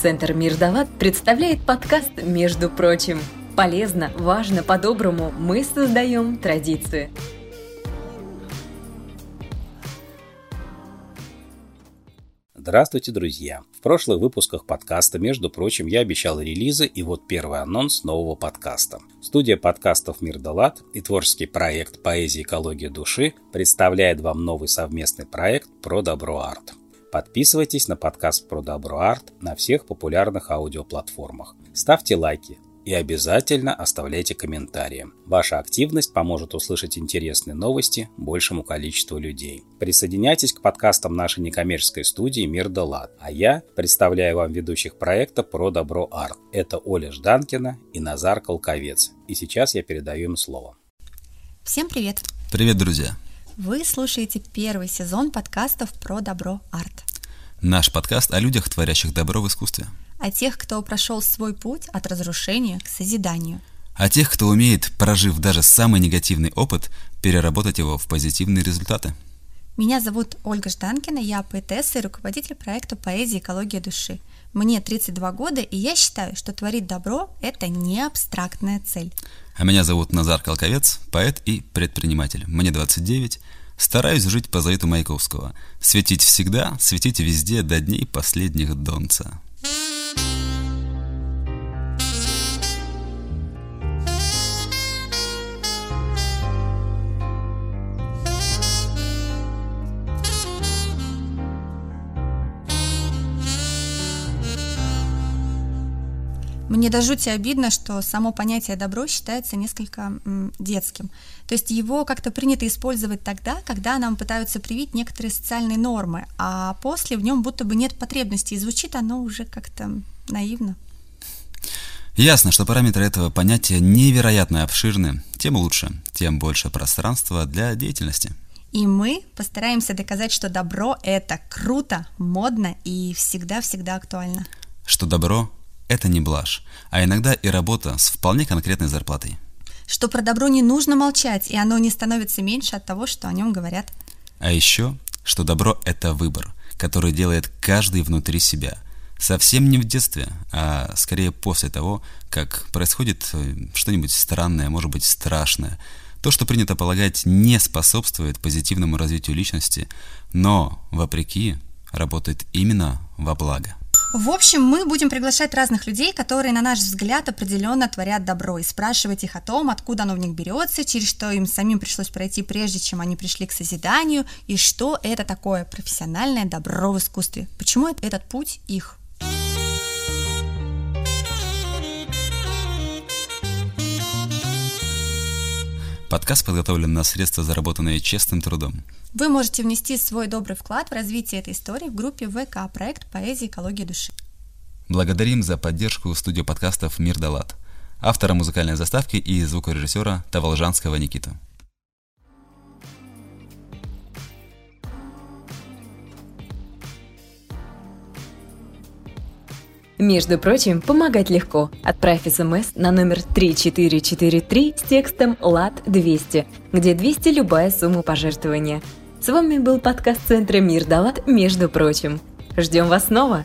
Центр «Мир да Лад» представляет подкаст «Между прочим». Полезно, важно, по-доброму мы создаем традиции. Здравствуйте, друзья! В прошлых выпусках подкаста, между прочим, я обещал релизы, и вот первый анонс нового подкаста. Студия подкастов «Мир да Лад» и творческий проект «Поэзия, экология души» представляет вам новый совместный проект «Про Добро Арт». Подписывайтесь на подкаст «Про Добро Арт» на всех популярных аудиоплатформах. Ставьте лайки и обязательно оставляйте комментарии. Ваша активность поможет услышать интересные новости большему количеству людей. Присоединяйтесь к подкастам нашей некоммерческой студии «Мир да Лад». А я представляю вам ведущих проекта «Про Добро Арт». Это Оля Жданкина и Назар Колковец. И сейчас я передаю им слово. Всем привет! Привет, друзья! Вы слушаете первый сезон подкастов «Про Добро Арт». Наш подкаст о людях, творящих добро в искусстве. О тех, кто прошел свой путь от разрушения к созиданию. О тех, кто умеет, прожив даже самый негативный опыт, переработать его в позитивные результаты. Меня зовут Ольга Жданкина, я поэтесса и руководитель проекта «Поэзия, экология души». Мне 32 года, и я считаю, что творить добро – это не абстрактная цель. А меня зовут Назар Колковец, поэт и предприниматель. Мне 29, стараюсь жить по завету Маяковского. Светить всегда, светить везде до дней последних донца. Мне до жути обидно, что само понятие «добро» считается несколько детским. То есть его как-то принято использовать тогда, когда нам пытаются привить некоторые социальные нормы, а после в нем будто бы нет потребности, и звучит оно уже как-то наивно. Ясно, что параметры этого понятия невероятно обширны. Тем лучше, тем больше пространства для деятельности. И мы постараемся доказать, что добро – это круто, модно и всегда-всегда актуально. Что добро – это не блажь, а иногда и работа с вполне конкретной зарплатой. Что про добро не нужно молчать, и оно не становится меньше от того, что о нем говорят. А еще, что добро – это выбор, который делает каждый внутри себя. Совсем не в детстве, а скорее после того, как происходит что-нибудь странное, может быть, страшное. То, что принято полагать, не способствует позитивному развитию личности, но, вопреки, работает именно во благо. В общем, мы будем приглашать разных людей, которые, на наш взгляд, определенно творят добро, и спрашивать их о том, откуда оно в них берется, через что им самим пришлось пройти, прежде чем они пришли к созиданию, и что это такое профессиональное добро в искусстве, почему этот путь их. Подкаст подготовлен на средства, заработанные честным трудом. Вы можете внести свой добрый вклад в развитие этой истории в группе ВК «Проект Поэзия, экология души». Благодарим за поддержку студию подкастов «Мир да Лад», автора музыкальной заставки и звукорежиссера Таволжанского Никита. Между прочим, помогать легко. Отправь СМС на номер 3443 с текстом «ЛАД-200», где 200 – любая сумма пожертвования. С вами был подкаст Центра «Мир да Лад», между прочим. Ждем вас снова!